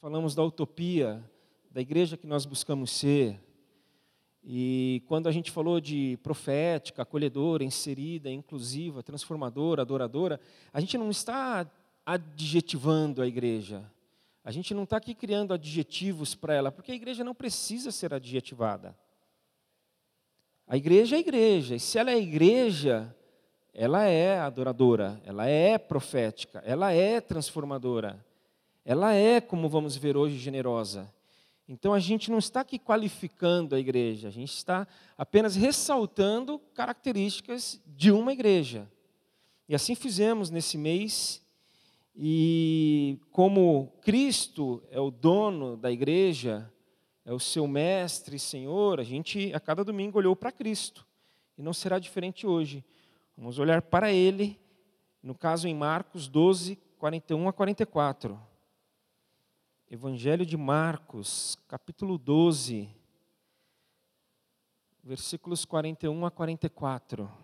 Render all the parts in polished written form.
falamos da utopia, da igreja que nós buscamos ser. E quando a gente falou de profética, acolhedora, inserida, inclusiva, transformadora, adoradora, a gente não está adjetivando a igreja. A gente não está aqui criando adjetivos para ela, porque a igreja não precisa ser adjetivada. A igreja é a igreja, e se ela é igreja, ela é adoradora, ela é profética, ela é transformadora, ela é, como vamos ver hoje, generosa. Então, a gente não está aqui qualificando a igreja, a gente está apenas ressaltando características de uma igreja. E assim fizemos nesse mês, e como Cristo é o dono da igreja, é o seu mestre e Senhor, a gente a cada domingo olhou para Cristo, e não será diferente hoje. Vamos olhar para Ele, no caso em Marcos 12, 41 a 44. Evangelho de Marcos, capítulo 12, versículos 41 a 44.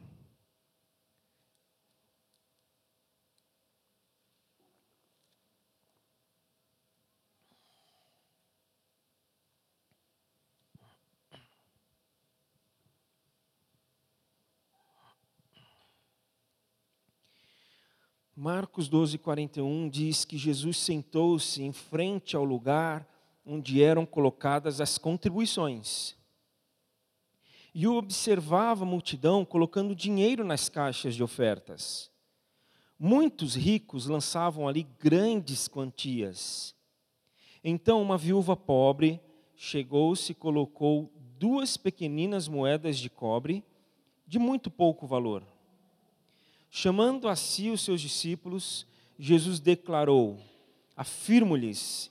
Marcos 12, 41 diz que Jesus sentou-se em frente ao lugar onde eram colocadas as contribuições. E observava a multidão colocando dinheiro nas caixas de ofertas. Muitos ricos lançavam ali grandes quantias. Então uma viúva pobre chegou-se e colocou 2 pequeninas moedas de cobre de muito pouco valor. Chamando a si os seus discípulos, Jesus declarou: afirmo-lhes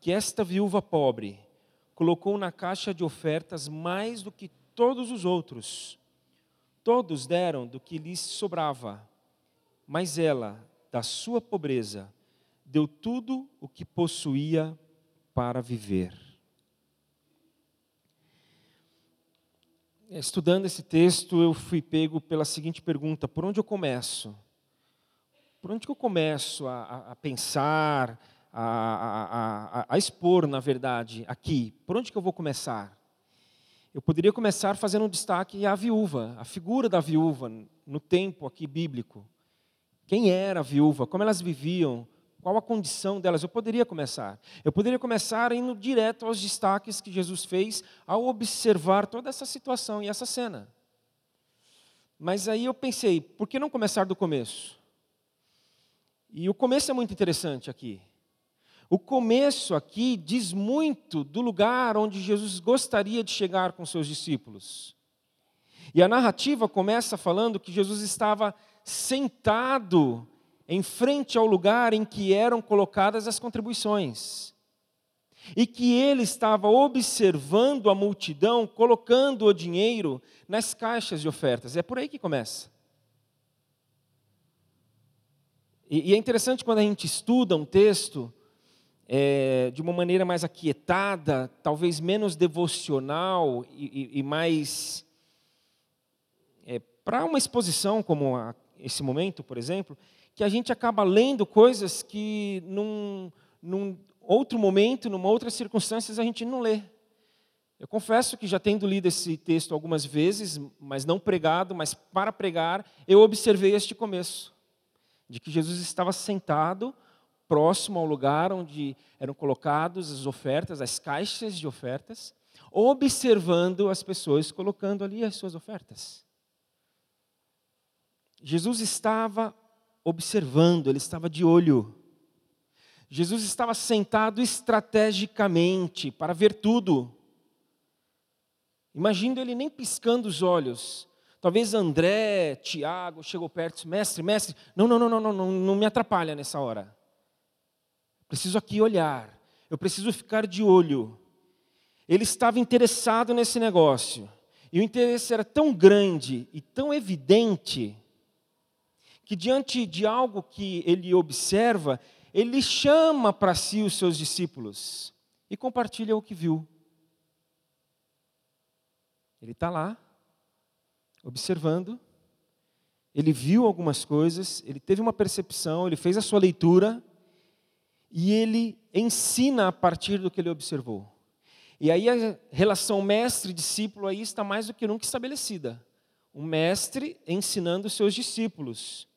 que esta viúva pobre colocou na caixa de ofertas mais do que todos os outros. Todos deram do que lhes sobrava, mas ela, da sua pobreza, deu tudo o que possuía para viver. Estudando esse texto, eu fui pego pela seguinte pergunta: por onde eu começo? Por onde que eu começo a pensar, a expor, na verdade, aqui? Por onde que eu vou começar? Eu poderia começar fazendo um destaque à viúva, a figura da viúva no tempo aqui bíblico. Quem era a viúva? Como elas viviam? Qual a condição delas? Eu poderia começar. Eu poderia começar indo direto aos destaques que Jesus fez ao observar toda essa situação e essa cena. Mas aí eu pensei, por que não começar do começo? E o começo é muito interessante aqui. O começo aqui diz muito do lugar onde Jesus gostaria de chegar com seus discípulos. E a narrativa começa falando que Jesus estava sentado em frente ao lugar em que eram colocadas as contribuições. E que ele estava observando a multidão, colocando o dinheiro nas caixas de ofertas. É por aí que começa. E é interessante quando a gente estuda um texto de uma maneira mais aquietada, talvez menos devocional e mais... para uma exposição como esse momento, por exemplo, que a gente acaba lendo coisas que num outro momento, numa outras circunstâncias, a gente não lê. Eu confesso que já tendo lido esse texto algumas vezes, mas não pregado, mas para pregar, eu observei este começo, de que Jesus estava sentado próximo ao lugar onde eram colocadas as ofertas, as caixas de ofertas, observando as pessoas colocando ali as suas ofertas. Jesus estava observando, ele estava de olho. Jesus estava sentado estrategicamente para ver tudo. Imagino ele nem piscando os olhos. Talvez André, Tiago, chegou perto e disse: mestre, não me atrapalha nessa hora. Preciso aqui olhar, eu preciso ficar de olho. Ele estava interessado nesse negócio. E o interesse era tão grande e tão evidente que diante de algo que ele observa, ele chama para si os seus discípulos e compartilha o que viu. Ele está lá, observando, ele viu algumas coisas, ele teve uma percepção, ele fez a sua leitura, e ele ensina a partir do que ele observou. E aí a relação mestre-discípulo aí está mais do que nunca estabelecida. O mestre ensinando os seus discípulos.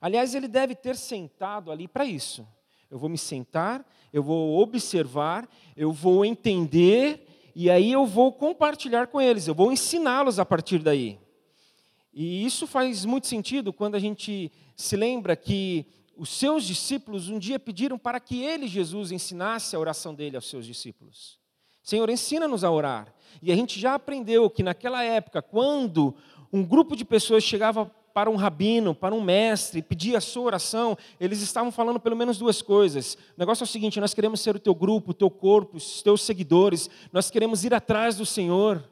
Aliás, ele deve ter sentado ali para isso. Eu vou me sentar, eu vou observar, eu vou entender, e aí eu vou compartilhar com eles, eu vou ensiná-los a partir daí. E isso faz muito sentido quando a gente se lembra que os seus discípulos um dia pediram para que ele, Jesus, ensinasse a oração dele aos seus discípulos. Senhor, ensina-nos a orar. E a gente já aprendeu que naquela época, quando um grupo de pessoas chegava para um rabino, para um mestre, e pedia a sua oração, eles estavam falando pelo menos duas coisas. O negócio é o seguinte: nós queremos ser o teu grupo, o teu corpo, os teus seguidores, nós queremos ir atrás do Senhor.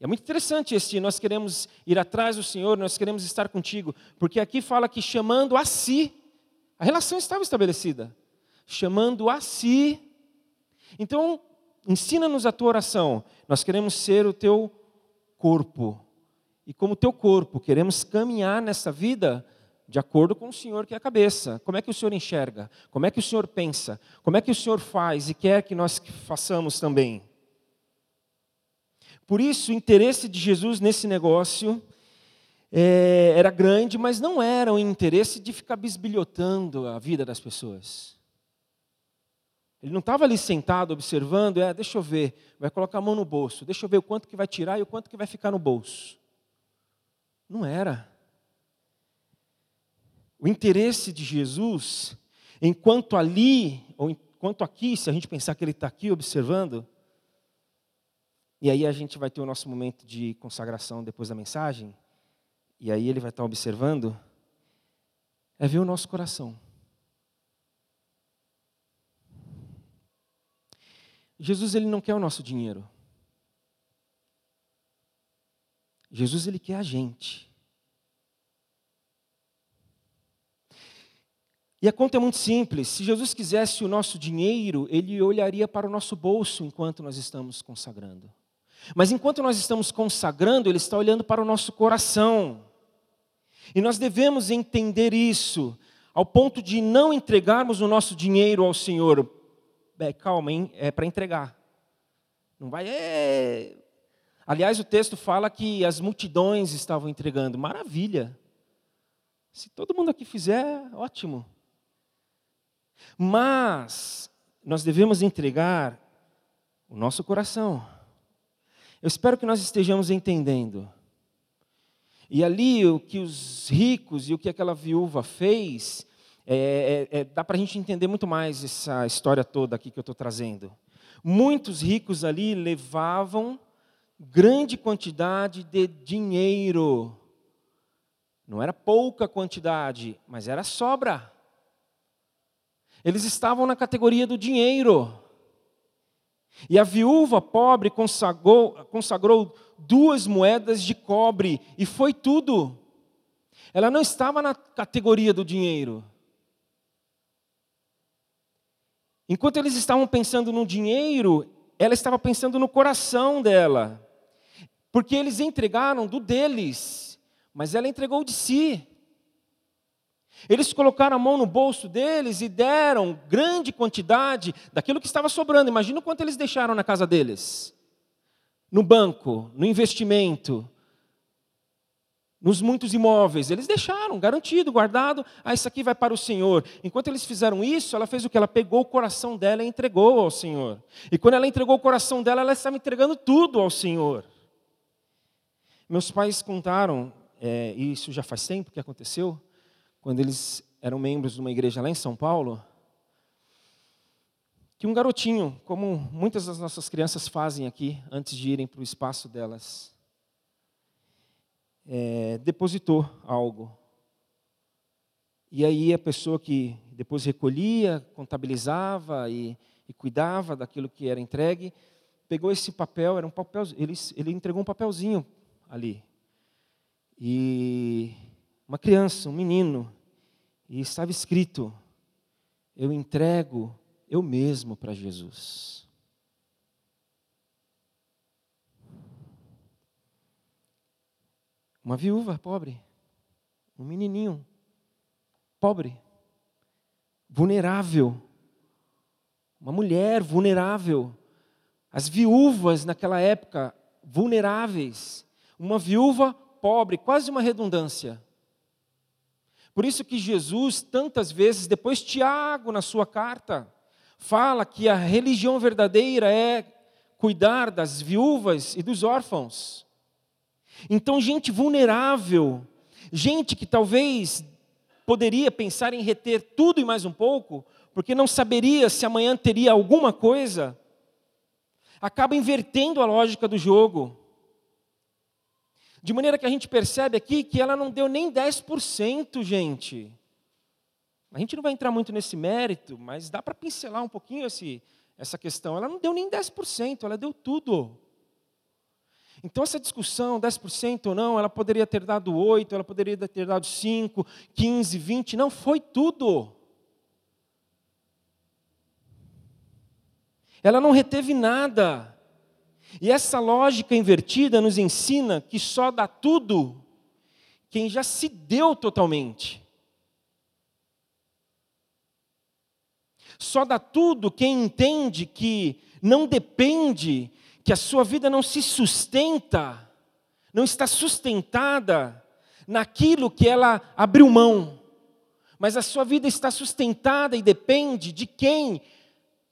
É muito interessante esse, nós queremos ir atrás do Senhor, nós queremos estar contigo, porque aqui fala que chamando a si, a relação estava estabelecida, chamando a si. Então, ensina-nos a tua oração. Nós queremos ser o teu corpo. E como teu corpo, queremos caminhar nessa vida de acordo com o Senhor, que é a cabeça. Como é que o Senhor enxerga? Como é que o Senhor pensa? Como é que o Senhor faz e quer que nós façamos também? Por isso, o interesse de Jesus nesse negócio era grande, mas não era o interesse de ficar bisbilhotando a vida das pessoas. Ele não estava ali sentado observando, deixa eu ver, vai colocar a mão no bolso, deixa eu ver o quanto que vai tirar e o quanto que vai ficar no bolso. Não era. O interesse de Jesus, enquanto ali, ou enquanto aqui, se a gente pensar que ele está aqui observando, e aí a gente vai ter o nosso momento de consagração depois da mensagem, e aí ele vai estar observando, é ver o nosso coração. Jesus, ele não quer o nosso dinheiro. Jesus, ele quer a gente. E a conta é muito simples. Se Jesus quisesse o nosso dinheiro, ele olharia para o nosso bolso enquanto nós estamos consagrando. Mas enquanto nós estamos consagrando, ele está olhando para o nosso coração. E nós devemos entender isso, ao ponto de não entregarmos o nosso dinheiro ao Senhor. Calma, hein? É para entregar. Não vai... Aliás, o texto fala que as multidões estavam entregando. Maravilha. Se todo mundo aqui fizer, ótimo. Mas nós devemos entregar o nosso coração. Eu espero que nós estejamos entendendo. E ali o que os ricos e o que aquela viúva fez... dá para a gente entender muito mais essa história toda aqui que eu estou trazendo. Muitos ricos ali levavam grande quantidade de dinheiro. Não era pouca quantidade, mas era sobra. Eles estavam na categoria do dinheiro. E a viúva pobre consagrou 2 moedas de cobre, e foi tudo. Ela não estava na categoria do dinheiro. Enquanto eles estavam pensando no dinheiro, ela estava pensando no coração dela. Porque eles entregaram do deles, mas ela entregou de si. Eles colocaram a mão no bolso deles e deram grande quantidade daquilo que estava sobrando. Imagina o quanto eles deixaram na casa deles. No banco, no investimento, nos muitos imóveis, eles deixaram, garantido, guardado, isso aqui vai para o Senhor. Enquanto eles fizeram isso, ela fez o que? Ela pegou o coração dela e entregou ao Senhor. E quando ela entregou o coração dela, ela estava entregando tudo ao Senhor. Meus pais contaram, e isso já faz tempo que aconteceu, quando eles eram membros de uma igreja lá em São Paulo, que um garotinho, como muitas das nossas crianças fazem aqui, antes de irem para o espaço delas, depositou algo. E aí a pessoa que depois recolhia, contabilizava e cuidava daquilo que era entregue, pegou esse papel, era um papel, ele entregou um papelzinho ali. E uma criança, um menino, e estava escrito: eu entrego eu mesmo para Jesus. Uma viúva pobre, um menininho pobre, vulnerável, uma mulher vulnerável. As viúvas naquela época, vulneráveis. Uma viúva pobre, quase uma redundância. Por isso que Jesus, tantas vezes, depois Tiago, na sua carta, fala que a religião verdadeira é cuidar das viúvas e dos órfãos. Então, gente vulnerável, gente que talvez poderia pensar em reter tudo e mais um pouco, porque não saberia se amanhã teria alguma coisa, acaba invertendo a lógica do jogo. De maneira que a gente percebe aqui que ela não deu nem 10%, gente. A gente não vai entrar muito nesse mérito, mas dá para pincelar um pouquinho essa questão. Ela não deu nem 10%, ela deu tudo. Então essa discussão, 10% ou não, ela poderia ter dado 8%, ela poderia ter dado 5%, 15%, 20%, não, foi tudo. Ela não reteve nada. E essa lógica invertida nos ensina que só dá tudo quem já se deu totalmente. Só dá tudo quem entende que não depende, que a sua vida não se sustenta, não está sustentada naquilo que ela abriu mão. Mas a sua vida está sustentada e depende de quem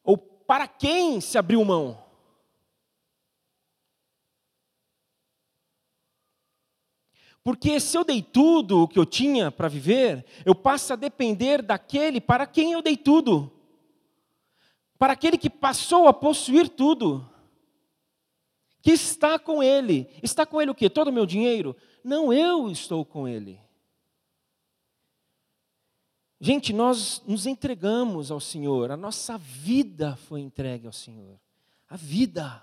ou para quem se abriu mão. Porque se eu dei tudo o que eu tinha para viver, eu passo a depender daquele para quem eu dei tudo. Para aquele que passou a possuir tudo. Que está com ele. Está com ele o quê? Todo o meu dinheiro? Não, eu estou com ele. Gente, nós nos entregamos ao Senhor. A nossa vida foi entregue ao Senhor. A vida.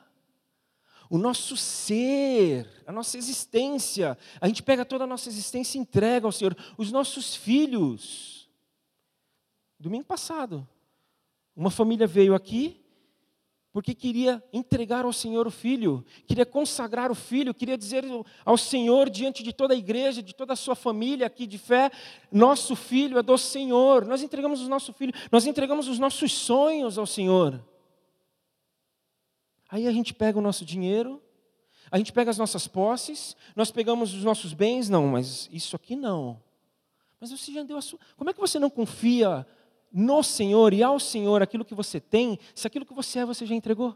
O nosso ser, a nossa existência, a gente pega toda a nossa existência e entrega ao Senhor. Os nossos filhos. Domingo passado, uma família veio aqui porque queria entregar ao Senhor o filho, queria consagrar o filho, queria dizer ao Senhor diante de toda a igreja, de toda a sua família aqui de fé, nosso filho é do Senhor. Nós entregamos o nosso filho, nós entregamos os nossos sonhos ao Senhor. Aí a gente pega o nosso dinheiro, a gente pega as nossas posses, nós pegamos os nossos bens, não, mas isso aqui não. Mas você já deu a sua... Como é que você não confia no Senhor e ao Senhor aquilo que você tem, se aquilo que você é você já entregou?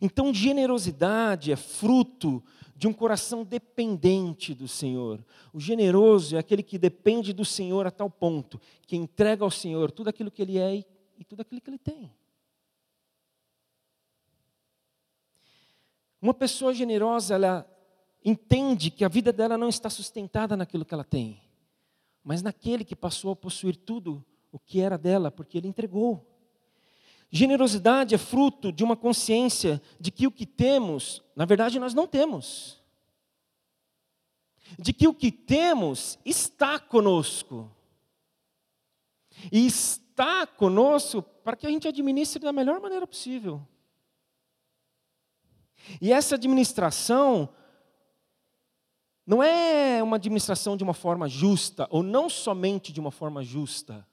Então, generosidade é fruto de um coração dependente do Senhor. O generoso é aquele que depende do Senhor a tal ponto, que entrega ao Senhor tudo aquilo que ele é e tudo aquilo que ele tem. Uma pessoa generosa, ela entende que a vida dela não está sustentada naquilo que ela tem, mas naquele que passou a possuir tudo o que era dela, porque ele entregou. Generosidade é fruto de uma consciência de que o que temos, na verdade, nós não temos. De que o que temos está conosco. E está conosco para que a gente administre da melhor maneira possível. E essa administração não é uma administração de uma forma justa, ou não somente de uma forma justa.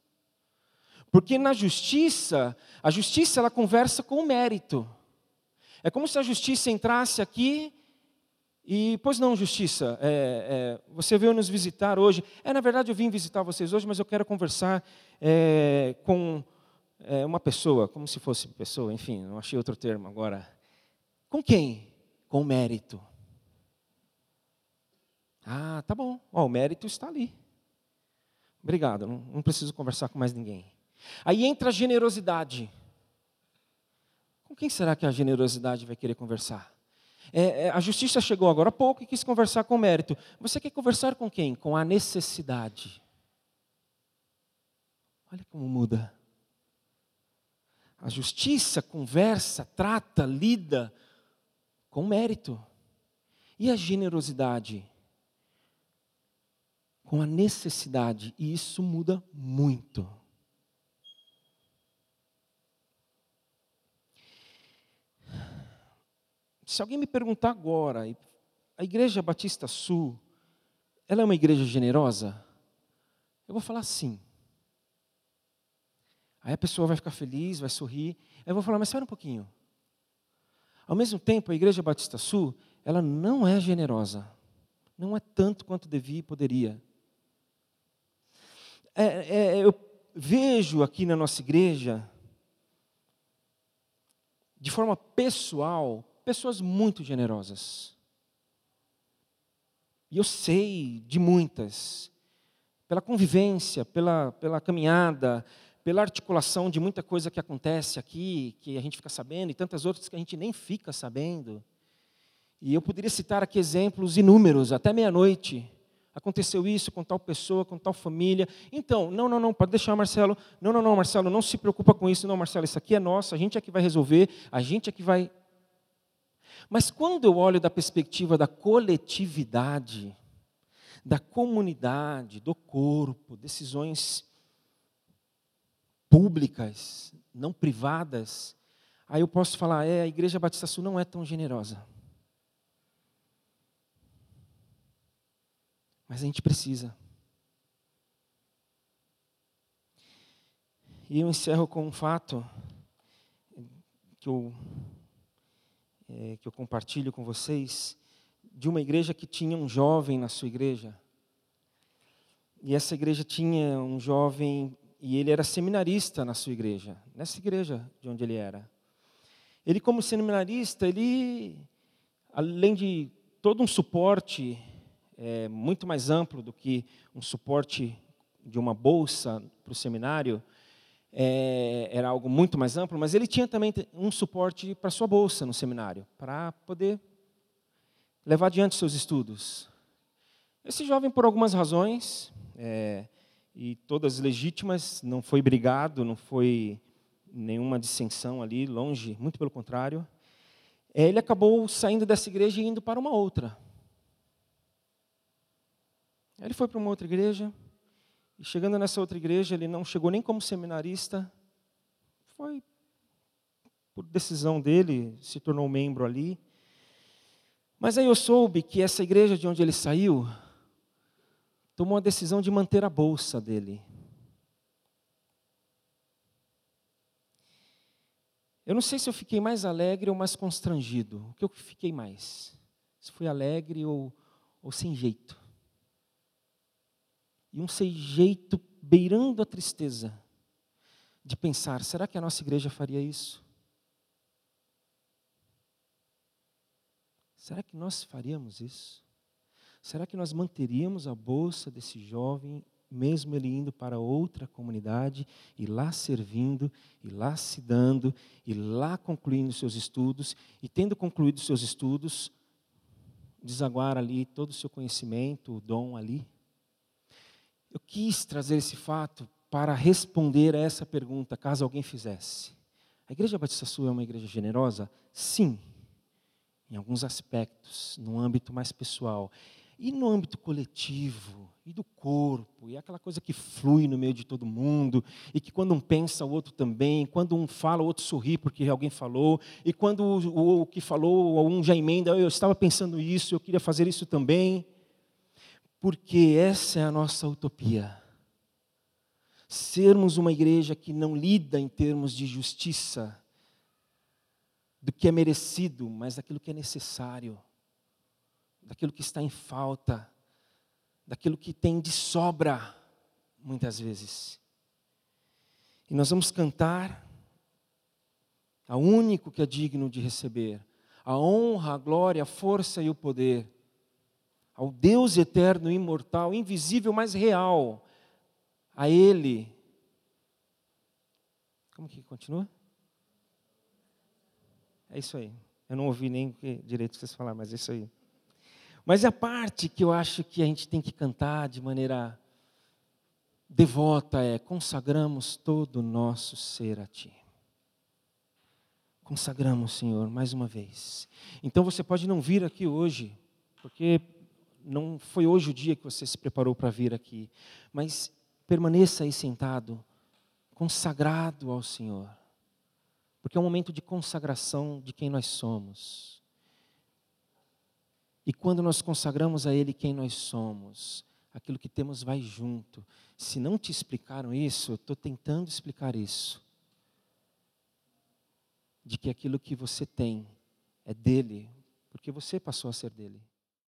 Porque na justiça, a justiça ela conversa com o mérito. É como se a justiça entrasse aqui e, pois não, justiça, você veio nos visitar hoje. Na verdade, eu vim visitar vocês hoje, mas eu quero conversar com uma pessoa, como se fosse pessoa, enfim, não achei outro termo agora. Com quem? Com o mérito. Ah, tá bom, o mérito está ali. Obrigado, não preciso conversar com mais ninguém. Aí entra a generosidade. Com quem será que a generosidade vai querer conversar? A justiça chegou agora há pouco e quis conversar com o mérito. Você quer conversar com quem? Com a necessidade. Olha como muda. A justiça conversa, trata, lida com o mérito. E a generosidade? Com a necessidade. E isso muda muito. Se alguém me perguntar agora, a Igreja Batista Sul, Ela é uma igreja generosa? Eu vou falar sim. Aí a pessoa vai ficar feliz, vai sorrir. Aí eu vou falar, mas espera um pouquinho. Ao mesmo tempo, a Igreja Batista Sul, ela não é generosa. Não é tanto quanto devia e poderia. Eu vejo aqui na nossa igreja, de forma pessoal, pessoas muito generosas. E eu sei de muitas. Pela convivência, pela caminhada, pela articulação de muita coisa que acontece aqui, que a gente fica sabendo, e tantas outras que a gente nem fica sabendo. E eu poderia citar aqui exemplos inúmeros, até meia-noite. Aconteceu isso com tal pessoa, com tal família. Então, não, pode deixar, Marcelo. Não, Marcelo, não se preocupa com isso. Não, Marcelo, isso aqui é nosso, a gente é que vai resolver, a gente é que vai... Mas quando eu olho da perspectiva da coletividade, da comunidade, do corpo, decisões públicas, não privadas, aí eu posso falar, a Igreja Batista Sul não é tão generosa. Mas a gente precisa. E eu encerro com um fato que eu compartilho com vocês, de uma igreja que tinha um jovem na sua igreja. E essa igreja tinha um jovem, e ele era seminarista na sua igreja, nessa igreja de onde ele era. Ele, como seminarista, ele, além de todo um suporte muito mais amplo do que um suporte de uma bolsa para o seminário, era algo muito mais amplo, mas ele tinha também um suporte para sua bolsa no seminário, para poder levar adiante seus estudos. Esse jovem, por algumas razões, e todas legítimas, não foi brigado, não foi nenhuma dissensão ali, longe, muito pelo contrário, ele acabou saindo dessa igreja e indo para uma outra. Ele foi para uma outra igreja, e chegando nessa outra igreja, ele não chegou nem como seminarista, foi por decisão dele, se tornou membro ali. Mas aí eu soube que essa igreja de onde ele saiu tomou a decisão de manter a bolsa dele. Eu não sei se eu fiquei mais alegre ou mais constrangido. O que eu fiquei mais? Se fui alegre ou sem jeito. E um sem jeito beirando a tristeza de pensar, será que a nossa igreja faria isso? Será que nós faríamos isso? Será que nós manteríamos a bolsa desse jovem, mesmo ele indo para outra comunidade, e lá servindo, e lá se dando, e lá concluindo seus estudos, e tendo concluído seus estudos, desaguar ali todo o seu conhecimento, o dom ali? Eu quis trazer esse fato para responder a essa pergunta, caso alguém fizesse. A Igreja Batista Sul é uma igreja generosa? Sim. Em alguns aspectos, no âmbito mais pessoal. E no âmbito coletivo, e do corpo, e aquela coisa que flui no meio de todo mundo, e que quando um pensa, o outro também, quando um fala, o outro sorri porque alguém falou, e quando o que falou, um já emenda, eu estava pensando isso, eu queria fazer isso também. Porque essa é a nossa utopia. Sermos uma igreja que não lida em termos de justiça, do que é merecido, mas daquilo que é necessário, daquilo que está em falta, daquilo que tem de sobra, muitas vezes. E nós vamos cantar ao único que é digno de receber a honra, a glória, a força e o poder, ao Deus eterno, imortal, invisível, mas real, a Ele. Como que continua? É isso aí. Eu não ouvi nem direito o que vocês falaram, mas é isso aí. Mas é a parte que eu acho que a gente tem que cantar de maneira devota consagramos todo o nosso ser a Ti. Consagramos, Senhor, mais uma vez. Então você pode não vir aqui hoje, porque não foi hoje o dia que você se preparou para vir aqui, mas permaneça aí sentado, consagrado ao Senhor. Porque é um momento de consagração de quem nós somos. E quando nós consagramos a Ele quem nós somos, aquilo que temos vai junto. Se não te explicaram isso, eu estou tentando explicar isso. De que aquilo que você tem é dele, porque você passou a ser dele.